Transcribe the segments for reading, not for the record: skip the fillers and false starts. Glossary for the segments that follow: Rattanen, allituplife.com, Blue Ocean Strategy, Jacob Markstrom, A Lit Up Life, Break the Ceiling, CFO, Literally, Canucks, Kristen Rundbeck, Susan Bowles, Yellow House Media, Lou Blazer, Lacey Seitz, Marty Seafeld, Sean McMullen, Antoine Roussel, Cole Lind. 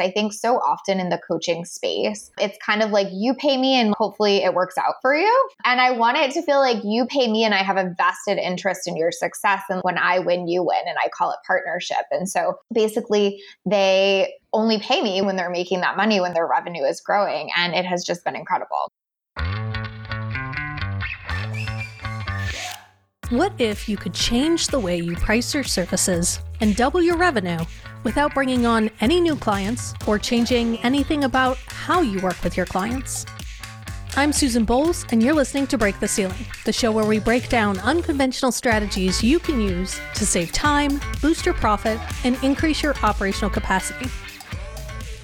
I think so often in the coaching space, it's kind of like you pay me and hopefully it works out for you. And I want it to feel like you pay me and I have a vested interest in your success. And when I win, you win. And I call it partnership. And so basically they only pay me when they're making that money, when their revenue is growing. And it has just been incredible. What if you could change the way you price your services and double your revenue without bringing on any new clients or changing anything about how you work with your clients? I'm Susan Bowles, and you're listening to Break the Ceiling, the show where we break down unconventional strategies you can use to save time, boost your profit, and increase your operational capacity.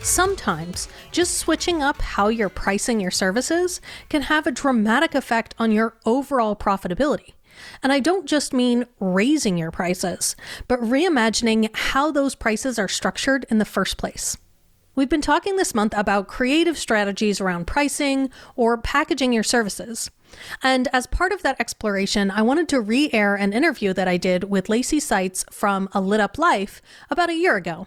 Sometimes just switching up how you're pricing your services can have a dramatic effect on your overall profitability. And I don't just mean raising your prices, but reimagining how those prices are structured in the first place. We've been talking this month about creative strategies around pricing or packaging your services. And as part of that exploration, I wanted to re-air an interview that I did with Lacey Seitz from A Lit Up Life about a year ago.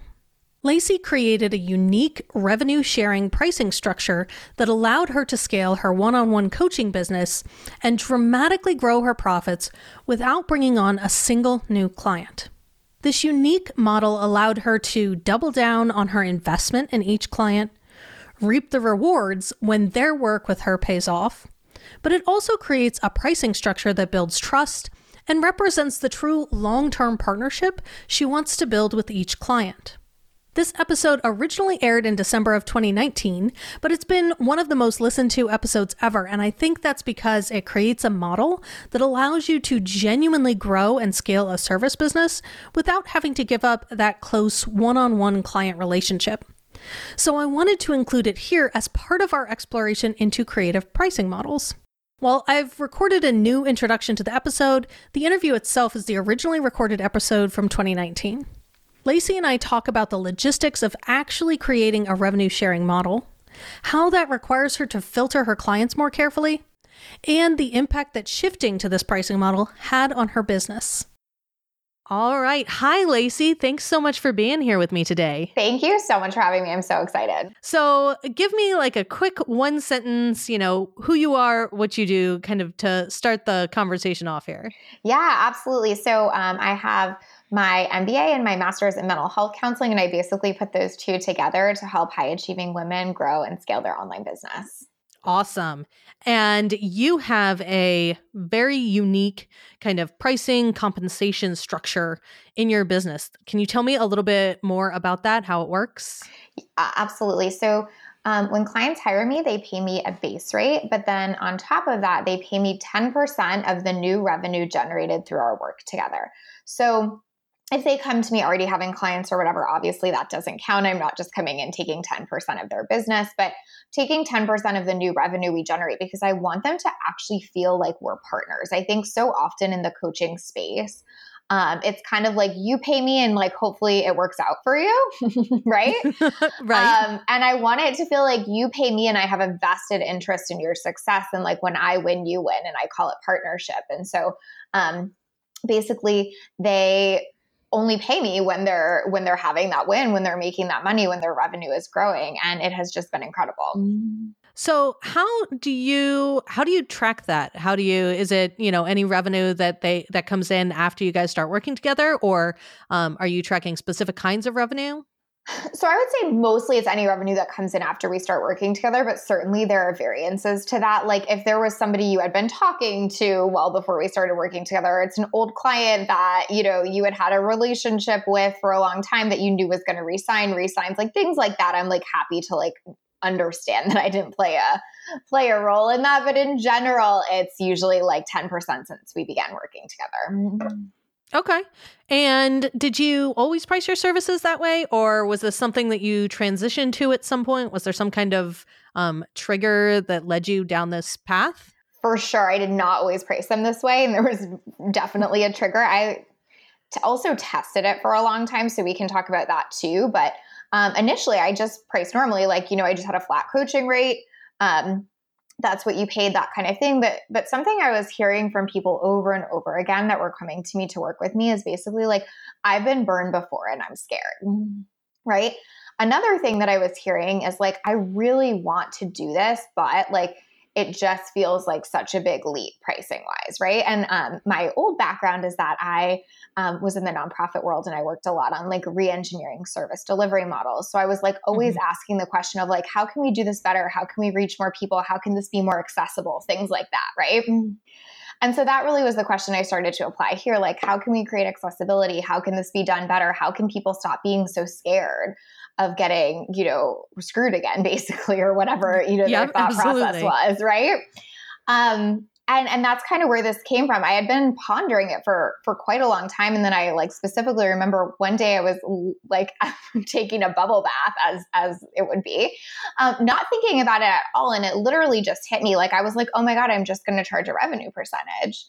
Lacey created a unique revenue-sharing pricing structure that allowed her to scale her one-on-one coaching business and dramatically grow her profits without bringing on a single new client. This unique model allowed her to double down on her investment in each client, reap the rewards when their work with her pays off, but it also creates a pricing structure that builds trust and represents the true long-term partnership she wants to build with each client. This episode originally aired in December of 2019, but it's been one of the most listened to episodes ever, and I think that's because it creates a model that allows you to genuinely grow and scale a service business without having to give up that close one-on-one client relationship. So I wanted to include it here as part of our exploration into creative pricing models. While I've recorded a new introduction to the episode, the interview itself is the originally recorded episode from 2019. Lacey and I talk about the logistics of actually creating a revenue-sharing model, how that requires her to filter her clients more carefully, and the impact that shifting to this pricing model had on her business. All right. Hi, Lacey. Thanks so much for being here with me today. Thank you so much for having me. I'm so excited. So give me like a quick one sentence, who you are, what you do, kind of to start the conversation off here. Yeah, absolutely. So I have my MBA and my master's in mental health counseling. And I basically put those two together to help high-achieving women grow and scale their online business. Awesome. And you have a very unique kind of pricing compensation structure in your business. Can you tell me a little bit more about that, how it works? Absolutely. So when clients hire me, they pay me a base rate, but then on top of that, they pay me 10% of the new revenue generated through our work together. So if they come to me already having clients or whatever, obviously that doesn't count. I'm not just coming in taking 10% of their business, but taking 10% of the new revenue we generate because I want them to actually feel like we're partners. I think so often in the coaching space, it's kind of like you pay me and like hopefully it works out for you, right? Right. And I want it to feel like you pay me and I have a vested interest in your success. And like when I win, you win. And I call it partnership. And so basically they only pay me when they're having that win, when they're making that money, when their revenue is growing. And it has just been incredible. So how do you track that? Is it any revenue that comes in after you guys start working together, or are you tracking specific kinds of revenue? So I would say mostly it's any revenue that comes in after we start working together, but certainly there are variances to that. Like if there was somebody you had been talking to well before we started working together, it's an old client that, you had a relationship with for a long time that you knew was going to resigns, like things like that. I'm like happy to like understand that I didn't play a role in that. But in general, it's usually like 10% since we began working together. Okay. And did you always price your services that way? Or was this something that you transitioned to at some point? Was there some kind of trigger that led you down this path? For sure. I did not always price them this way. And there was definitely a trigger. I also tested it for a long time. So we can talk about that too. But initially, I just priced normally. I just had a flat coaching rate. That's what you paid, that kind of thing. But something I was hearing from people over and over again that were coming to me to work with me is basically like, I've been burned before and I'm scared, right? Another thing that I was hearing is like, I really want to do this, but like, it just feels like such a big leap pricing wise. Right. And, my old background is that I, was in the nonprofit world and I worked a lot on like re-engineering service delivery models. So I was like always asking the question of like, how can we do this better? How can we reach more people? How can this be more accessible? Things like that. Right. And so that really was the question I started to apply here. Like, how can we create accessibility? How can this be done better? How can people stop being so scared of getting, you know, screwed again, basically, or whatever, you know, their thought process was, right? And that's kind of where this came from. I had been pondering it for quite a long time. And then I like specifically remember one day I was like taking a bubble bath as it would be, not thinking about it at all. And it literally just hit me. Like I was like, oh my God, I'm just going to charge a revenue percentage.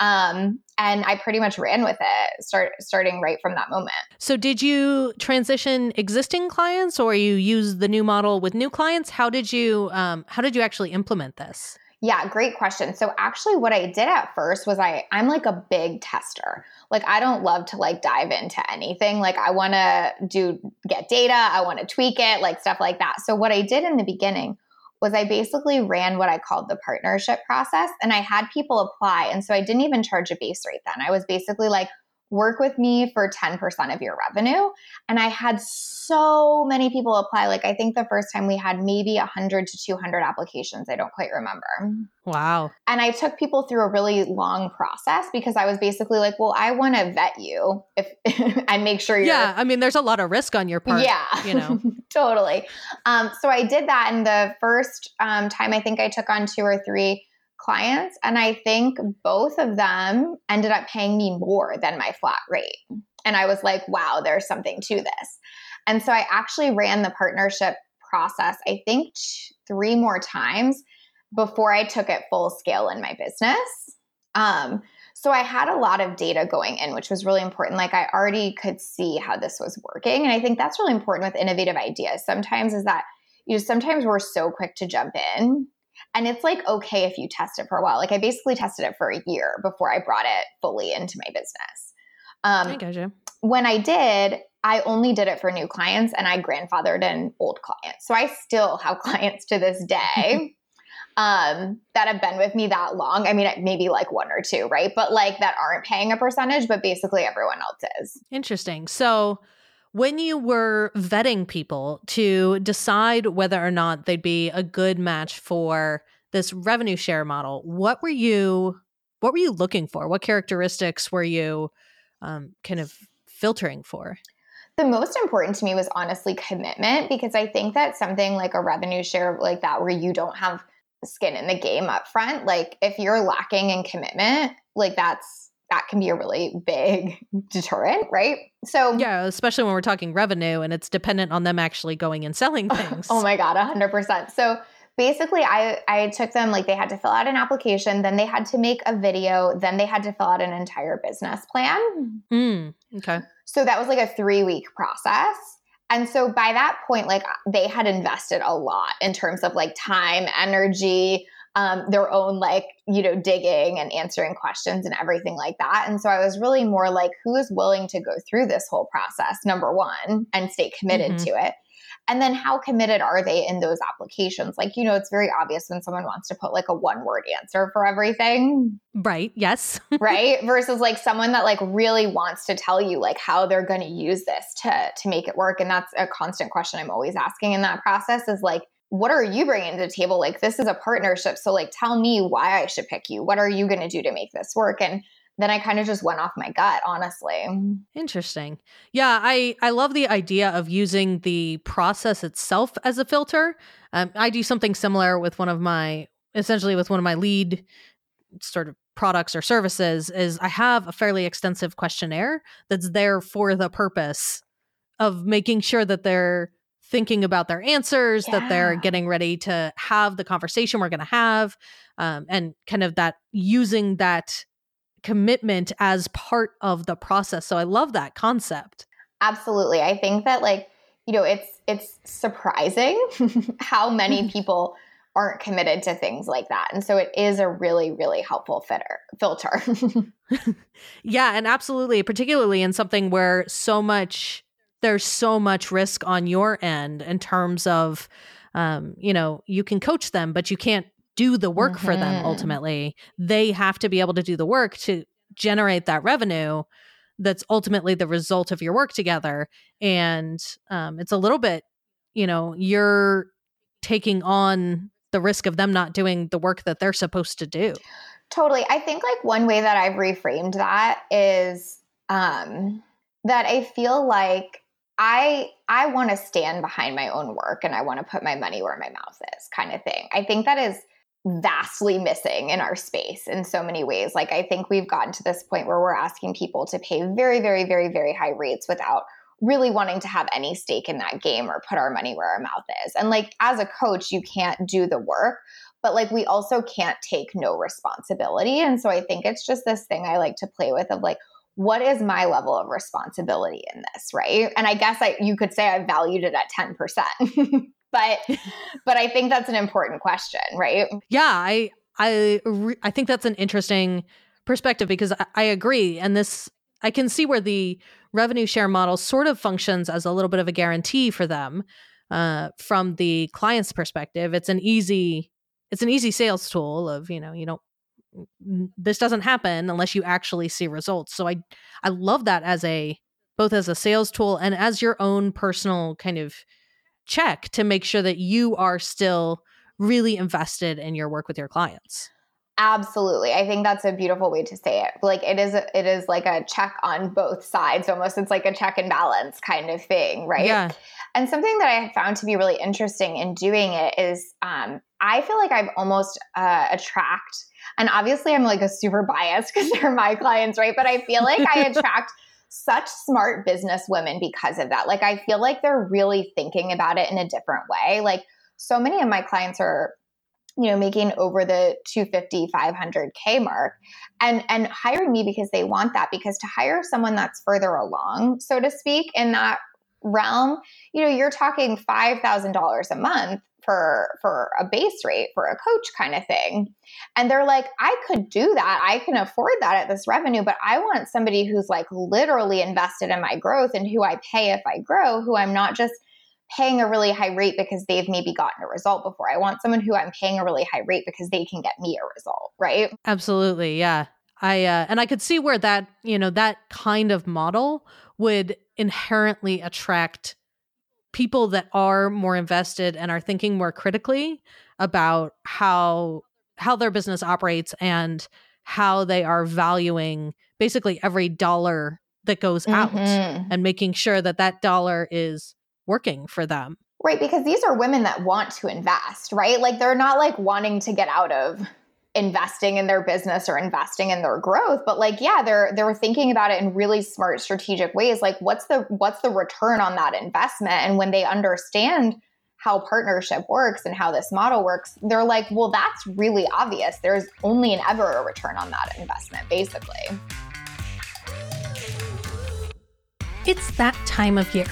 And I pretty much ran with it starting right from that moment. So did you transition existing clients or you use the new model with new clients? How did you actually implement this? Yeah, great question. So actually what I did at first was I'm like a big tester. Like I don't love to like dive into anything. Like I want to get data. I want to tweak it, like stuff like that. So what I did in the beginning was I basically ran what I called the partnership process, and I had people apply. And so I didn't even charge a base rate then. I was basically like, work with me for 10% of your revenue. And I had so many people apply. Like I think the first time we had maybe 100 to 200 applications. I don't quite remember. Wow. And I took people through a really long process because I was basically like, well, I want to vet you if and make sure you're. Yeah. I mean, there's a lot of risk on your part. Yeah. You know. Totally. So I did that. And the first time I think I took on 2 or 3 clients. And I think both of them ended up paying me more than my flat rate. And I was like, wow, there's something to this. And so I actually ran the partnership process, I think 3 more times before I took it full scale in my business. So I had a lot of data going in, which was really important. Like I already could see how this was working. And I think that's really important with innovative ideas. Sometimes is that, you know, sometimes we're so quick to jump in. And it's like, okay, if you test it for a while. Like I basically tested it for a year before I brought it fully into my business. I gotcha. When I did, I only did it for new clients and I grandfathered in old clients. So I still have clients to this day that have been with me that long. I mean, maybe like 1 or 2, right? But like that aren't paying a percentage, but basically everyone else is. Interesting. So when you were vetting people to decide whether or not they'd be a good match for this revenue share model, what were you looking for? What characteristics were you kind of filtering for? The most important to me was honestly commitment, because I think that something like a revenue share like that where you don't have skin in the game up front, like if you're lacking in commitment, like that can be a really big deterrent, right? So yeah, especially when we're talking revenue and it's dependent on them actually going and selling things. Oh my God, 100%. So basically I took them, like they had to fill out an application, then they had to make a video, then they had to fill out an entire business plan. Okay. So that was like a 3-week process. And so by that point, like they had invested a lot in terms of like time, energy, their own like, you know, digging and answering questions and everything like that. And so I was really more like, who is willing to go through this whole process, number one, and stay committed to it? And then how committed are they in those applications? Like, you know, it's very obvious when someone wants to put like a 1-word answer for everything. Right. Yes. Right. Versus like someone that like really wants to tell you like how they're going to use this to make it work. And that's a constant question I'm always asking in that process is like, what are you bringing to the table? Like, this is a partnership. So like, tell me why I should pick you. What are you going to do to make this work? And then I kind of just went off my gut, honestly. Interesting. Yeah. I love the idea of using the process itself as a filter. I do something similar with one of my lead sort of products or services is I have a fairly extensive questionnaire that's there for the purpose of making sure that they're thinking about their answers, that they're getting ready to have the conversation we're going to have, and kind of that using that commitment as part of the process. So I love that concept. Absolutely. I think that like, you know, it's surprising how many people aren't committed to things like that. And so it is a really, really helpful filter. Yeah. And absolutely. Particularly in something where so much there's so much risk on your end in terms of, you know, you can coach them, but you can't do the work for them. Ultimately, they have to be able to do the work to generate that revenue. That's ultimately the result of your work together. And it's a little bit, you know, you're taking on the risk of them not doing the work that they're supposed to do. Totally. I think like one way that I've reframed that is that I feel like I want to stand behind my own work and I want to put my money where my mouth is kind of thing. I think that is vastly missing in our space in so many ways. Like I think we've gotten to this point where we're asking people to pay very, very, very, very high rates without really wanting to have any stake in that game or put our money where our mouth is. And like as a coach, you can't do the work, but like we also can't take no responsibility. And so I think it's just this thing I like to play with of like, what is my level of responsibility in this, right? And I guess you could say I valued it at 10%. But I think that's an important question, right? Yeah, I think that's an interesting perspective because I agree. And I can see where the revenue share model sort of functions as a little bit of a guarantee for them from the client's perspective. It's an easy sales tool of, you know, this doesn't happen unless you actually see results. So I love that as both as a sales tool and as your own personal kind of check to make sure that you are still really invested in your work with your clients. Absolutely. I think that's a beautiful way to say it. Like it is like a check on both sides. Almost it's like a check and balance kind of thing, right? Yeah. And something that I have found to be really interesting in doing it is I feel like I've almost attract, and obviously I'm like a super biased because they're my clients, right? But I feel like I attract such smart business women because of that. Like, I feel like they're really thinking about it in a different way. Like so many of my clients are, you know, making over the 250, 500K mark and hiring me because they want that, because to hire someone that's further along, so to speak, in that realm, you know, you're talking $5,000 a month for a base rate for a coach kind of thing. And they're like, I could do that. I can afford that at this revenue, but I want somebody who's like literally invested in my growth and who I pay if I grow, who I'm not just paying a really high rate because they've maybe gotten a result before. I want someone who I'm paying a really high rate because they can get me a result, right? Absolutely. Yeah. I could see where that, you know, that kind of model would inherently attract people that are more invested and are thinking more critically about how their business operates and how they are valuing basically every dollar that goes out and making sure that dollar is working for them. Right. Because these are women that want to invest, right? Like they're not like wanting to get out of investing in their business or investing in their growth. But like, yeah, they're thinking about it in really smart, strategic ways. Like what's the return on that investment? And when they understand how partnership works and how this model works, they're like, well, that's really obvious. There's only and ever a return on that investment, basically. It's that time of year.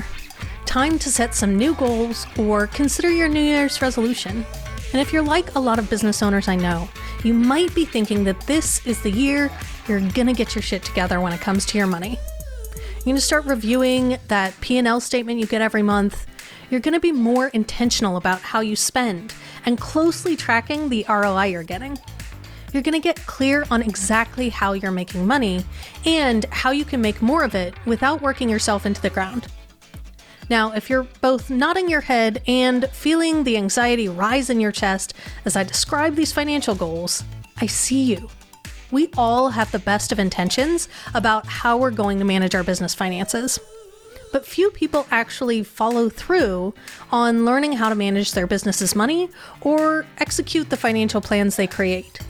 Time to set some new goals or consider your New Year's resolution. And if you're like a lot of business owners I know, you might be thinking that this is the year you're gonna get your shit together when it comes to your money. You're gonna start reviewing that P&L statement you get every month. You're gonna be more intentional about how you spend and closely tracking the ROI you're getting. You're gonna get clear on exactly how you're making money and how you can make more of it without working yourself into the ground. Now, if you're both nodding your head and feeling the anxiety rise in your chest as I describe these financial goals, I see you. We all have the best of intentions about how we're going to manage our business finances, but few people actually follow through on learning how to manage their business's money or execute the financial plans they create.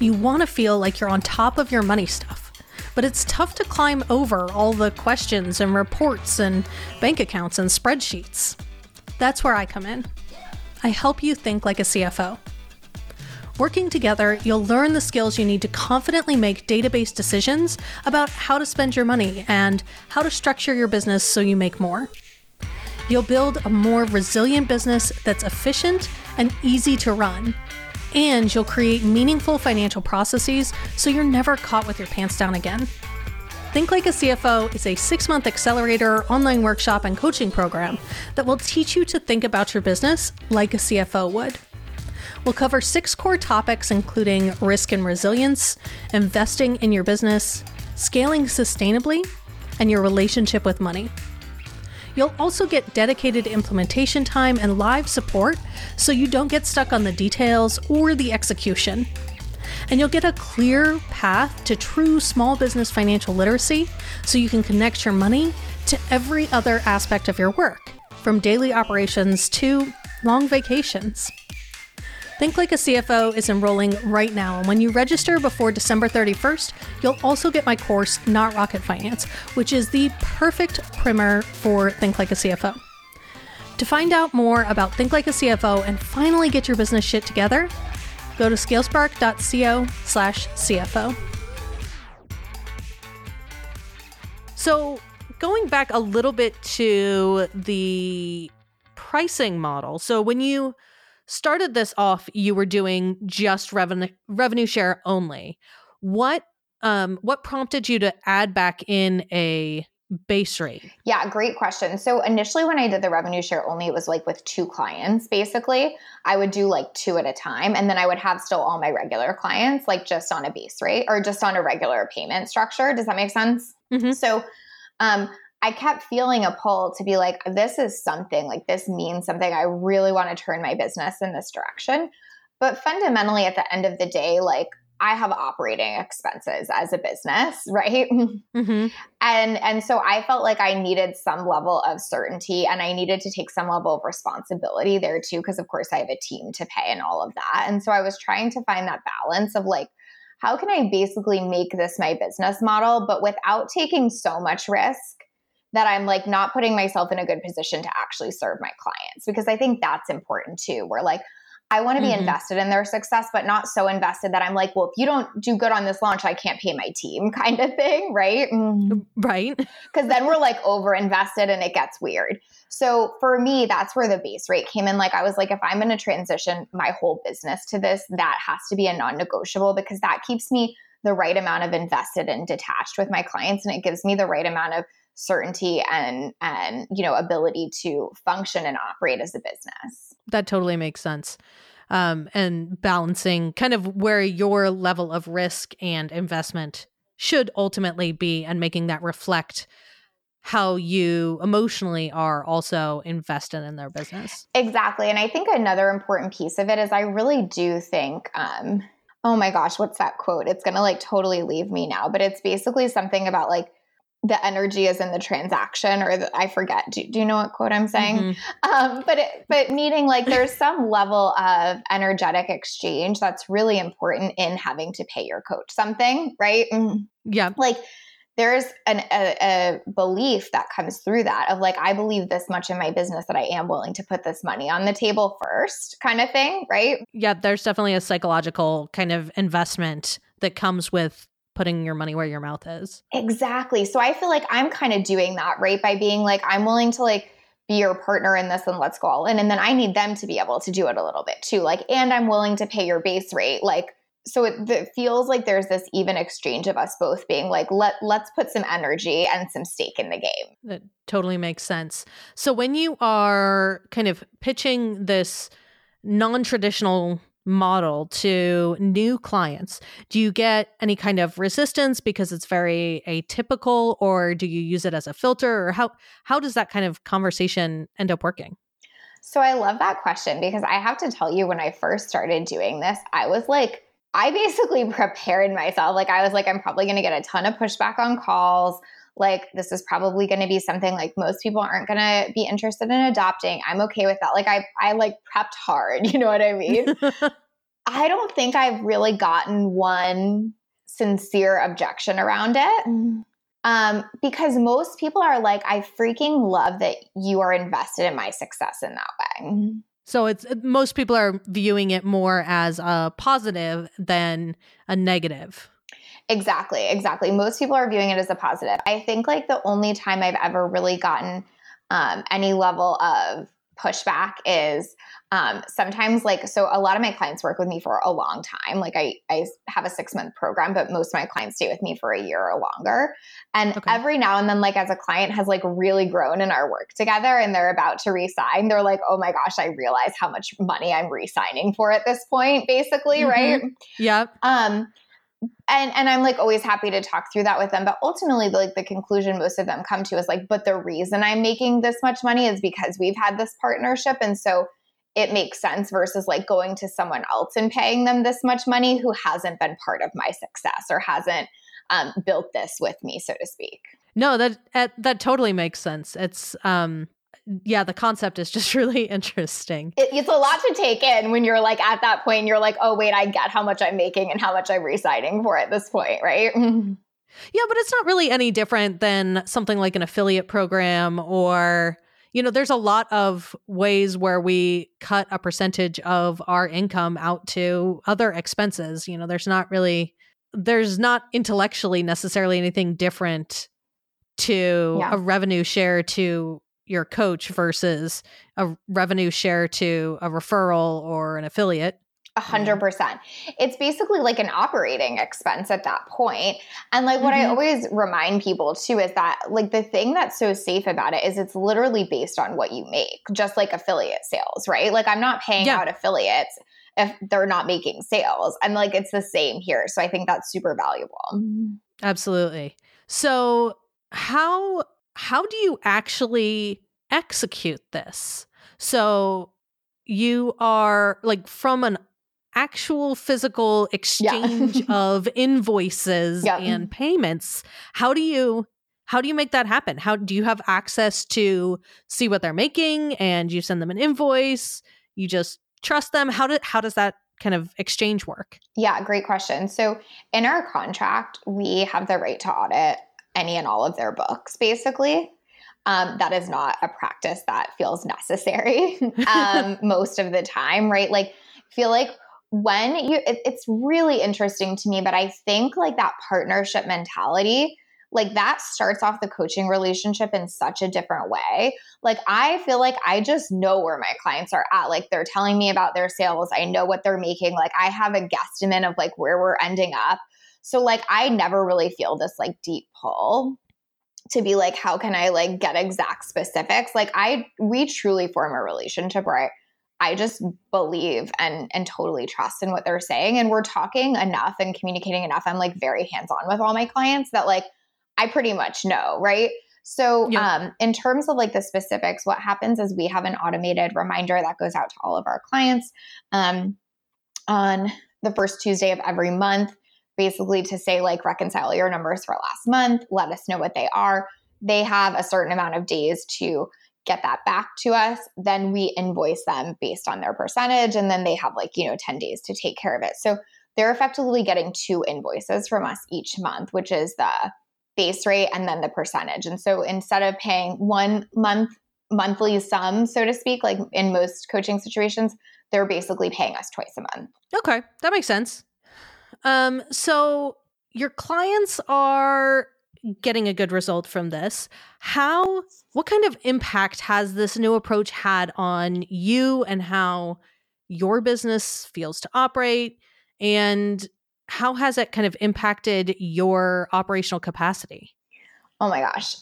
You want to feel like you're on top of your money stuff, but it's tough to climb over all the questions and reports and bank accounts and spreadsheets. That's where I come in. I help you think like a CFO. Working together, you'll learn the skills you need to confidently make data-based decisions about how to spend your money and how to structure your business so you make more. You'll build a more resilient business that's efficient and easy to run. And you'll create meaningful financial processes so you're never caught with your pants down again. Think Like a CFO is a 6-month accelerator, online workshop, and coaching program that will teach you to think about your business like a CFO would. We'll cover 6 core topics, including risk and resilience, investing in your business, scaling sustainably, and your relationship with money. You'll also get dedicated implementation time and live support so you don't get stuck on the details or the execution. And you'll get a clear path to true small business financial literacy so you can connect your money to every other aspect of your work, from daily operations to long vacations. Think Like a CFO is enrolling right now, and when you register before December 31st, you'll also get my course, Not Rocket Finance, which is the perfect primer for Think Like a CFO. To find out more about Think Like a CFO and finally get your business shit together, go to scalespark.co/CFO. So going back a little bit to the pricing model. So when you started this off, you were doing just revenue share only. What prompted you to add back in a base rate? Yeah, great question. So initially when I did the revenue share only, it was like with 2 clients, basically. I would do like 2 at a time. And then I would have still all my regular clients, like just on a base rate or just on a regular payment structure. Does that make sense? Mm-hmm. So, I kept feeling a pull to be like, this is something, like this means something. I really want to turn my business in this direction. But fundamentally, at the end of the day, like I have operating expenses as a business, right? Mm-hmm. And so I felt like I needed some level of certainty and I needed to take some level of responsibility there too, because of course I have a team to pay and all of that. And so I was trying to find that balance of like, how can I basically make this my business model, but without taking so much risk that I'm like not putting myself in a good position to actually serve my clients, because I think that's important too. Where like, I want to be invested in their success, but not so invested that I'm like, well, if you don't do good on this launch, I can't pay my team kind of thing. Right. Right. Because then we're like over invested and it gets weird. So for me, that's where the base rate came in. Like I was like, if I'm going to transition my whole business to this, that has to be a non-negotiable, because that keeps me the right amount of invested and detached with my clients. And it gives me the right amount of certainty and you know, ability to function and operate as a business. That totally makes sense. And balancing kind of where your level of risk and investment should ultimately be, and making that reflect how you emotionally are also invested in their business. Exactly. And I think another important piece of it is I really do think, oh my gosh, what's that quote? It's going to like totally leave me now, but it's basically something about like, the energy is in the transaction, or the, I forget. Do you know what quote I'm saying? Mm-hmm. But meaning like there's some level of energetic exchange that's really important in having to pay your coach something, right? Yeah. Like there's a belief that comes through that of like, I believe this much in my business that I am willing to put this money on the table first kind of thing, right? Yeah. There's definitely a psychological kind of investment that comes with putting your money where your mouth is. Exactly. So I feel like I'm kind of doing that, right? By being like, I'm willing to like be your partner in this and let's go all in. And then I need them to be able to do it a little bit too. Like, and I'm willing to pay your base rate. Like, so it feels like there's this even exchange of us both being like, let's put some energy and some stake in the game. That totally makes sense. So when you are kind of pitching this non-traditional model to new clients, do you get any kind of resistance because it's very atypical, or do you use it as a filter, or how does that kind of conversation end up working? So I love that question, because I have to tell you, when I first started doing this, I basically prepared myself. Like I was like, I'm probably going to get a ton of pushback on calls. Like this is probably going to be something like most people aren't going to be interested in adopting. I'm okay with that. Like I like prepped hard, you know what I mean? I don't think I've really gotten one sincere objection around it. Because most people are like, I freaking love that you are invested in my success in that way. So it's most people are viewing it more as a positive than a negative. Exactly. Most people are viewing it as a positive. I think like the only time I've ever really gotten any level of pushback is sometimes so a lot of my clients work with me for a long time. Like I have a 6-month program, but most of my clients stay with me for a year or longer. And every now and then, as a client has really grown in our work together and they're about to resign, they're like, oh my gosh, I realize how much money I'm resigning for at this point, basically. Mm-hmm. Right. Yep. And I'm always happy to talk through that with them. But ultimately, the conclusion most of them come to is but the reason I'm making this much money is because we've had this partnership. And so it makes sense versus going to someone else and paying them this much money who hasn't been part of my success or hasn't built this with me, so to speak. No, that totally makes sense. It's yeah, the concept is just really interesting. It's a lot to take in when you're at that point, and you're oh, wait, I get how much I'm making and how much I'm resigning for at this point, right? Yeah, but it's not really any different than something like an affiliate program or, there's a lot of ways where we cut a percentage of our income out to other expenses. There's not intellectually necessarily anything different to a revenue share to your coach versus a revenue share to a referral or an affiliate. 100%. It's basically an operating expense at that point. And what I always remind people too is that the thing that's so safe about it is it's literally based on what you make, just like affiliate sales, right? I'm not paying out affiliates if they're not making sales. And it's the same here. So I think that's super valuable. Absolutely. So how do you actually execute this? So you are from an actual physical exchange of invoices and payments. How do you make that happen? How do you have access to see what they're making and you send them an invoice? You just trust them. How does that kind of exchange work? Yeah, great question. So in our contract, we have the right to audit any and all of their books, basically. That is not a practice that feels necessary most of the time, right? Feel when you, it's really interesting to me, but I think that partnership mentality, that starts off the coaching relationship in such a different way. I feel I just know where my clients are at. They're telling me about their sales. I know what they're making. I have a guesstimate of where we're ending up. So I never really feel this deep pull to be how can I get exact specifics? We truly form a relationship where I just believe and totally trust in what they're saying. And we're talking enough and communicating enough. I'm very hands-on with all my clients that I pretty much know, right? So in terms of the specifics, what happens is we have an automated reminder that goes out to all of our clients on the first Tuesday of every month, basically to say reconcile your numbers for last month, let us know what they are. They have a certain amount of days to get that back to us. Then we invoice them based on their percentage. And then they have 10 days to take care of it. So they're effectively getting 2 invoices from us each month, which is the base rate and then the percentage. And so instead of paying one monthly sum, so to speak, in most coaching situations, they're basically paying us twice a month. Okay. That makes sense. So your clients are getting a good result from this. What kind of impact has this new approach had on you and how your business feels to operate? And how has it kind of impacted your operational capacity? Oh my gosh.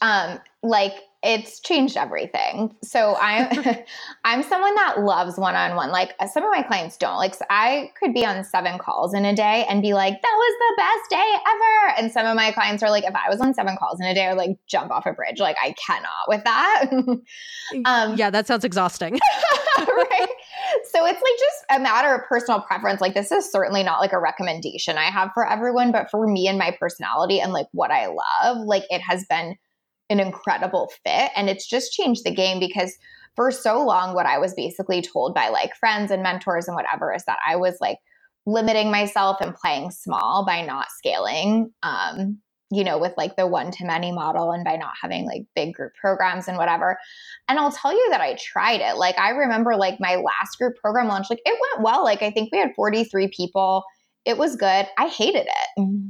It's changed everything. So I'm someone that loves one-on-one. Some of my clients don't. So I could be on 7 calls in a day and be that was the best day ever. And some of my clients are if I was on 7 calls in a day, I would jump off a bridge. I cannot with that. Yeah, that sounds exhausting. Right? So it's just a matter of personal preference. This is certainly not a recommendation I have for everyone, but for me and my personality and what I love, it has been an incredible fit. And it's just changed the game because for so long, what I was basically told by friends and mentors and whatever is that I was limiting myself and playing small by not scaling, with the one-to-many model and by not having big group programs and whatever. And I'll tell you that I tried it. I remember my last group program launch, it went well. I think we had 43 people. It was good. I hated it.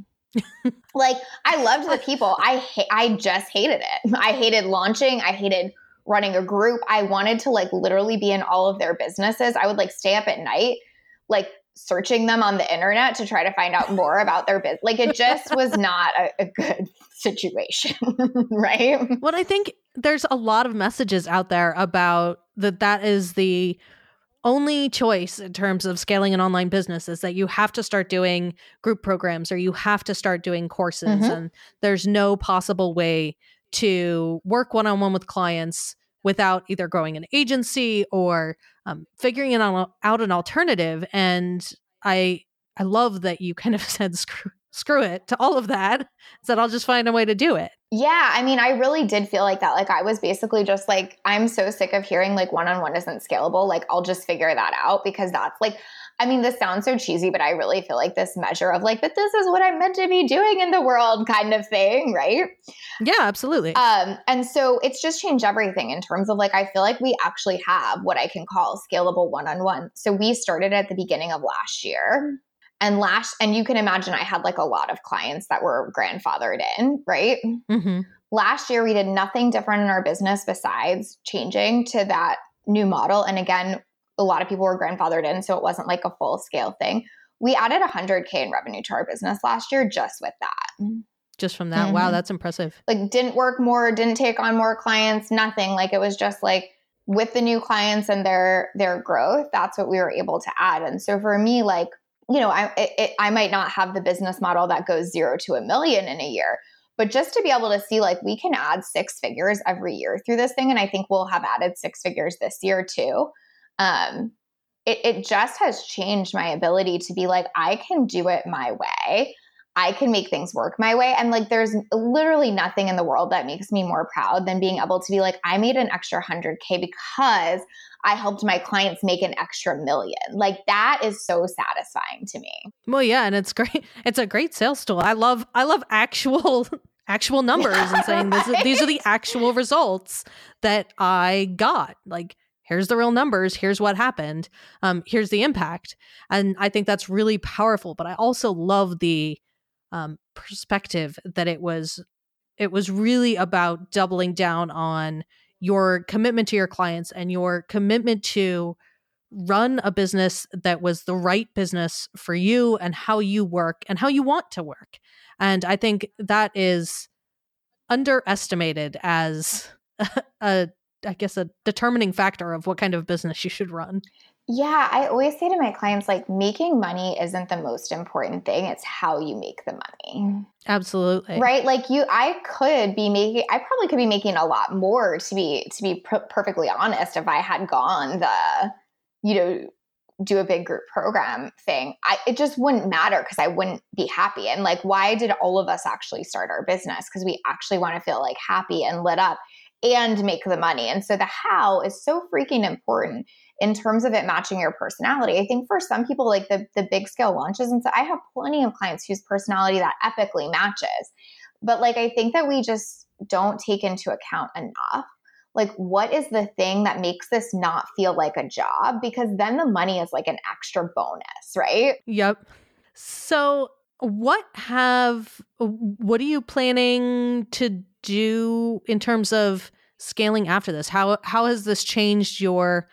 I loved the people. I just hated it. I hated launching. I hated running a group, I wanted to like literally be in all of their businesses. I would like stay up at night, like searching them on the internet to try to find out more about their business. Like it just was not a good situation, right? Well, I think there's a lot of messages out there about that is the only choice in terms of scaling an online business, is that you have to start doing group programs or you have to start doing courses. Mm-hmm. And there's no possible way to work one-on-one with clients without either growing an agency or figuring it out an alternative. And I love that you kind of said, screw it to all of that, said I'll just find a way to do it. Yeah. I mean, I really did feel like that. Like I was basically just like, I'm so sick of hearing like one-on-one isn't scalable. Like I'll just figure that out, because that's like, I mean, this sounds so cheesy, but I really feel like this measure of like, but this is what I'm meant to be doing in the world kind of thing. Right. Yeah, absolutely. And so it's just changed everything in terms of like, I feel like we actually have what I can call scalable one-on-one. So we started at the beginning of last year. And you can imagine I had like a lot of clients that were grandfathered in, right? Mm-hmm. Last year, we did nothing different in our business besides changing to that new model. And again, a lot of people were grandfathered in, so it wasn't like a full scale thing. We added $100K in revenue to our business last year just with that. Just from that? Mm-hmm. Wow, that's impressive. Like didn't work more, didn't take on more clients, nothing. Like it was just like with the new clients and their growth, that's what we were able to add. And so for me, like, you know, I might not have the business model that goes 0 to 1 million in a year, but just to be able to see like we can add 6 figures every year through this thing. And I think we'll have added 6 figures this year too. It just has changed my ability to be like, I can do it my way. I can make things work my way. And like, there's literally nothing in the world that makes me more proud than being able to be like, I made an extra $100K because I helped my clients make an extra $1 million. Like that is so satisfying to me. Well, yeah. And it's great. It's a great sales tool. I love actual numbers and saying these are the actual results that I got. Like, here's the real numbers. Here's what happened. Here's the impact. And I think that's really powerful. But I also love the perspective that it was really about doubling down on your commitment to your clients and your commitment to run a business that was the right business for you and how you work and how you want to work. And I think that is underestimated as a determining factor of what kind of business you should run. Yeah. I always say to my clients, like making money isn't the most important thing. It's how you make the money. Absolutely. Right. Like I probably could be making a lot more to be perfectly honest, if I had gone do a big group program thing. It just wouldn't matter because I wouldn't be happy. And like, why did all of us actually start our business? Because we actually want to feel like happy and lit up and make the money. And so the how is so freaking important in terms of it matching your personality. I think for some people, like the big scale launches, and so I have plenty of clients whose personality that epically matches. But like, I think that we just don't take into account enough, like what is the thing that makes this not feel like a job? Because then the money is like an extra bonus, right? Yep. So what are you planning to do in terms of scaling after this? How has this changed your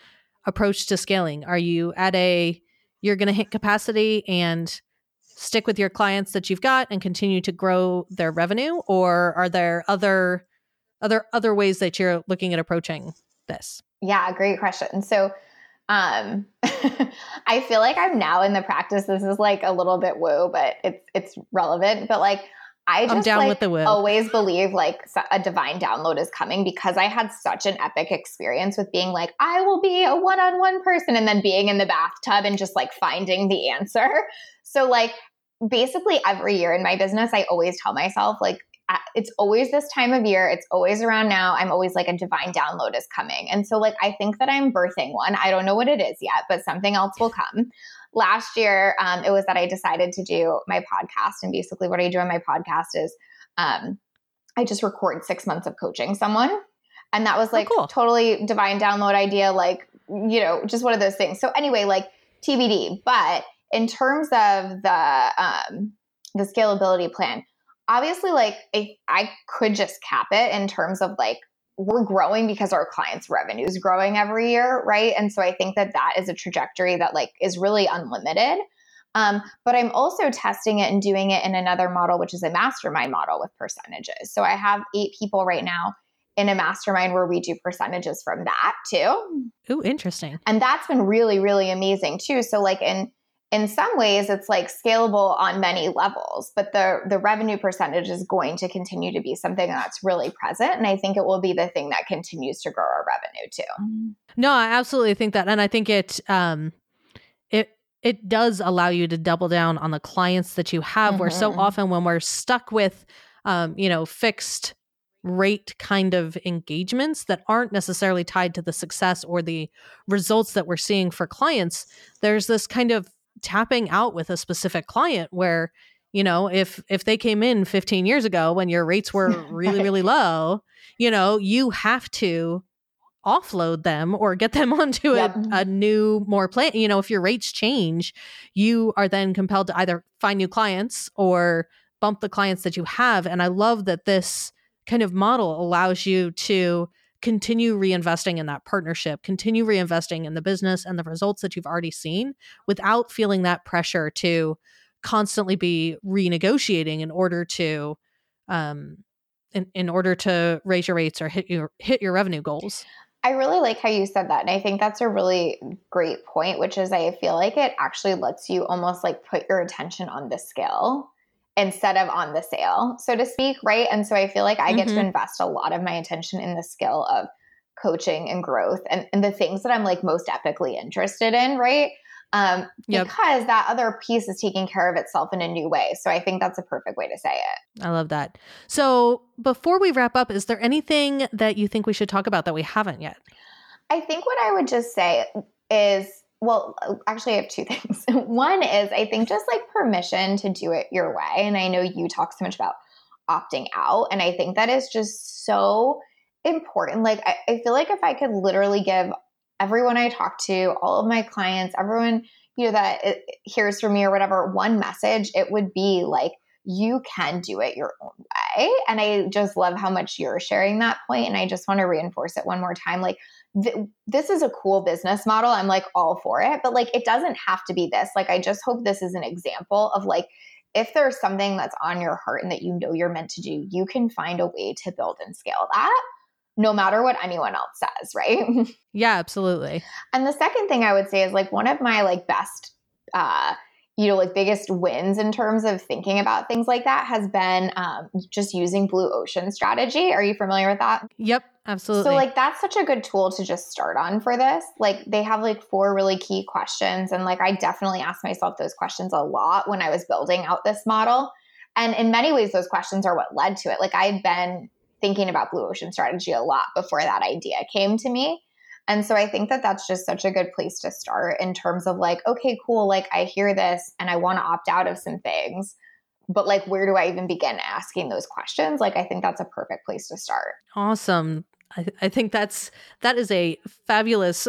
approach to scaling? Are you you're going to hit capacity and stick with your clients that you've got and continue to grow their revenue? Or are there other ways that you're looking at approaching this? Yeah, great question. So I feel like I'm now in the practice. This is like a little bit woo, but it's relevant. But like, I'm down like, with the woo. Always believe like a divine download is coming, because I had such an epic experience with being like, I will be a one-on-one person, and then being in the bathtub and just like finding the answer. So like basically every year in my business, I always tell myself like, it's always this time of year. It's always around now. I'm always like a divine download is coming. And so like, I think that I'm birthing one. I don't know what it is yet, but something else will come. Last year, it was that I decided to do my podcast. And basically what I do on my podcast is I just record 6 months of coaching someone. And that was like totally divine download idea. Like, you know, just one of those things. So anyway, like TBD. But in terms of the scalability plan, obviously, like I could just cap it in terms of like we're growing because our clients' revenue is growing every year, right? And so I think that that is a trajectory that like is really unlimited. But I'm also testing it and doing it in another model, which is a mastermind model with percentages. So I have 8 people right now in a mastermind where we do percentages from that too. Ooh, interesting. And that's been really, really amazing too. So like in some ways it's like scalable on many levels, but the revenue percentage is going to continue to be something that's really present. And I think it will be the thing that continues to grow our revenue too. No, I absolutely think that. And I think it does allow you to double down on the clients that you have, where so often when we're stuck with, fixed rate kind of engagements that aren't necessarily tied to the success or the results that we're seeing for clients, there's this kind of tapping out with a specific client where, if they came in 15 years ago when your rates were really, really low, you have to offload them or get them onto a new, more plan. If your rates change, you are then compelled to either find new clients or bump the clients that you have. And I love that this kind of model allows you to continue reinvesting in that partnership, continue reinvesting in the business and the results that you've already seen without feeling that pressure to constantly be renegotiating in order to raise your rates or hit your revenue goals. I really like how you said that. And I think that's a really great point, which is I feel like it actually lets you almost like put your attention on the skill instead of on the sale, so to speak, right? And so I feel like I get to invest a lot of my attention in the skill of coaching and growth and the things that I'm like most epically interested in, right? Because that other piece is taking care of itself in a new way. So I think that's a perfect way to say it. I love that. So before we wrap up, is there anything that you think we should talk about that we haven't yet? I think what I would just say is, well, actually I have 2 things. One is I think just like permission to do it your way. And I know you talk so much about opting out. And I think that is just so important. Like I feel like if I could literally give everyone I talk to, all of my clients, everyone, that hears from me or whatever, one message, it would be like, you can do it your own way. And I just love how much you're sharing that point. And I just want to reinforce it one more time. Like this is a cool business model. I'm like all for it, but like, it doesn't have to be this. Like, I just hope this is an example of like, if there's something that's on your heart and that you're meant to do, you can find a way to build and scale that, no matter what anyone else says, right? Yeah, absolutely. And the second thing I would say is like one of my like best, biggest wins in terms of thinking about things like that has been just using Blue Ocean Strategy. Are you familiar with that? Yep, absolutely. So like that's such a good tool to just start on for this. Like they have like 4 really key questions. And like I definitely asked myself those questions a lot when I was building out this model. And in many ways, those questions are what led to it. Like I had been thinking about Blue Ocean Strategy a lot before that idea came to me. And so I think that that's just such a good place to start in terms of like, okay, cool. Like I hear this and I want to opt out of some things, but like, where do I even begin asking those questions? Like, I think that's a perfect place to start. Awesome. I think that is a fabulous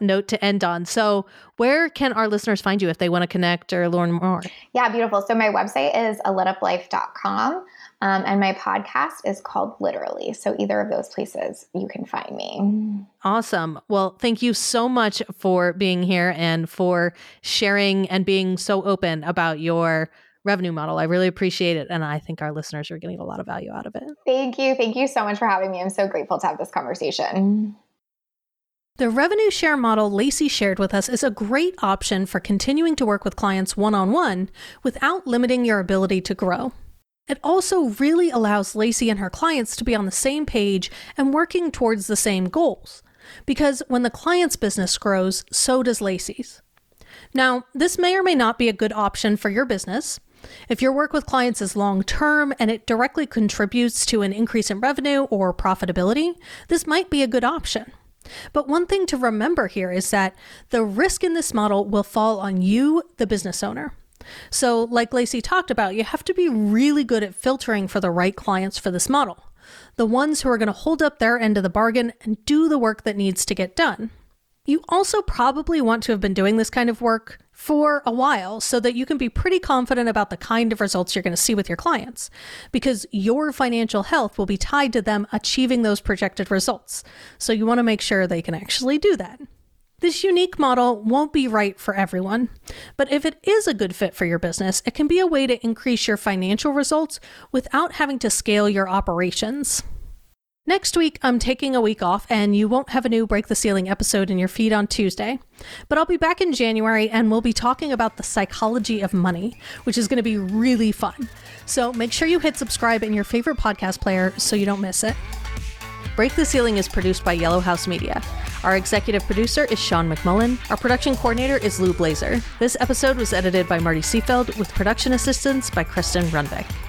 note to end on. So where can our listeners find you if they want to connect or learn more? Yeah, beautiful. So my website is allituplife.com. And my podcast is called Literally. So either of those places you can find me. Awesome. Well, thank you so much for being here and for sharing and being so open about your revenue model. I really appreciate it. And I think our listeners are getting a lot of value out of it. Thank you. Thank you so much for having me. I'm so grateful to have this conversation. The revenue share model Lacey shared with us is a great option for continuing to work with clients one-on-one without limiting your ability to grow. It also really allows Lacey and her clients to be on the same page and working towards the same goals, because when the client's business grows, so does Lacey's. Now, this may or may not be a good option for your business. If your work with clients is long-term and it directly contributes to an increase in revenue or profitability, this might be a good option. But one thing to remember here is that the risk in this model will fall on you, the business owner. So like Lacey talked about, you have to be really good at filtering for the right clients for this model, the ones who are going to hold up their end of the bargain and do the work that needs to get done. You also probably want to have been doing this kind of work for a while so that you can be pretty confident about the kind of results you're going to see with your clients, because your financial health will be tied to them achieving those projected results. So you want to make sure they can actually do that. This unique model won't be right for everyone, but if it is a good fit for your business, it can be a way to increase your financial results without having to scale your operations. Next week, I'm taking a week off and you won't have a new Break the Ceiling episode in your feed on Tuesday, but I'll be back in January and we'll be talking about the psychology of money, which is going to be really fun. So make sure you hit subscribe in your favorite podcast player so you don't miss it. Break the Ceiling is produced by Yellow House Media. Our executive producer is Sean McMullen. Our production coordinator is Lou Blazer. This episode was edited by Marty Seafeld with production assistance by Kristen Rundbeck.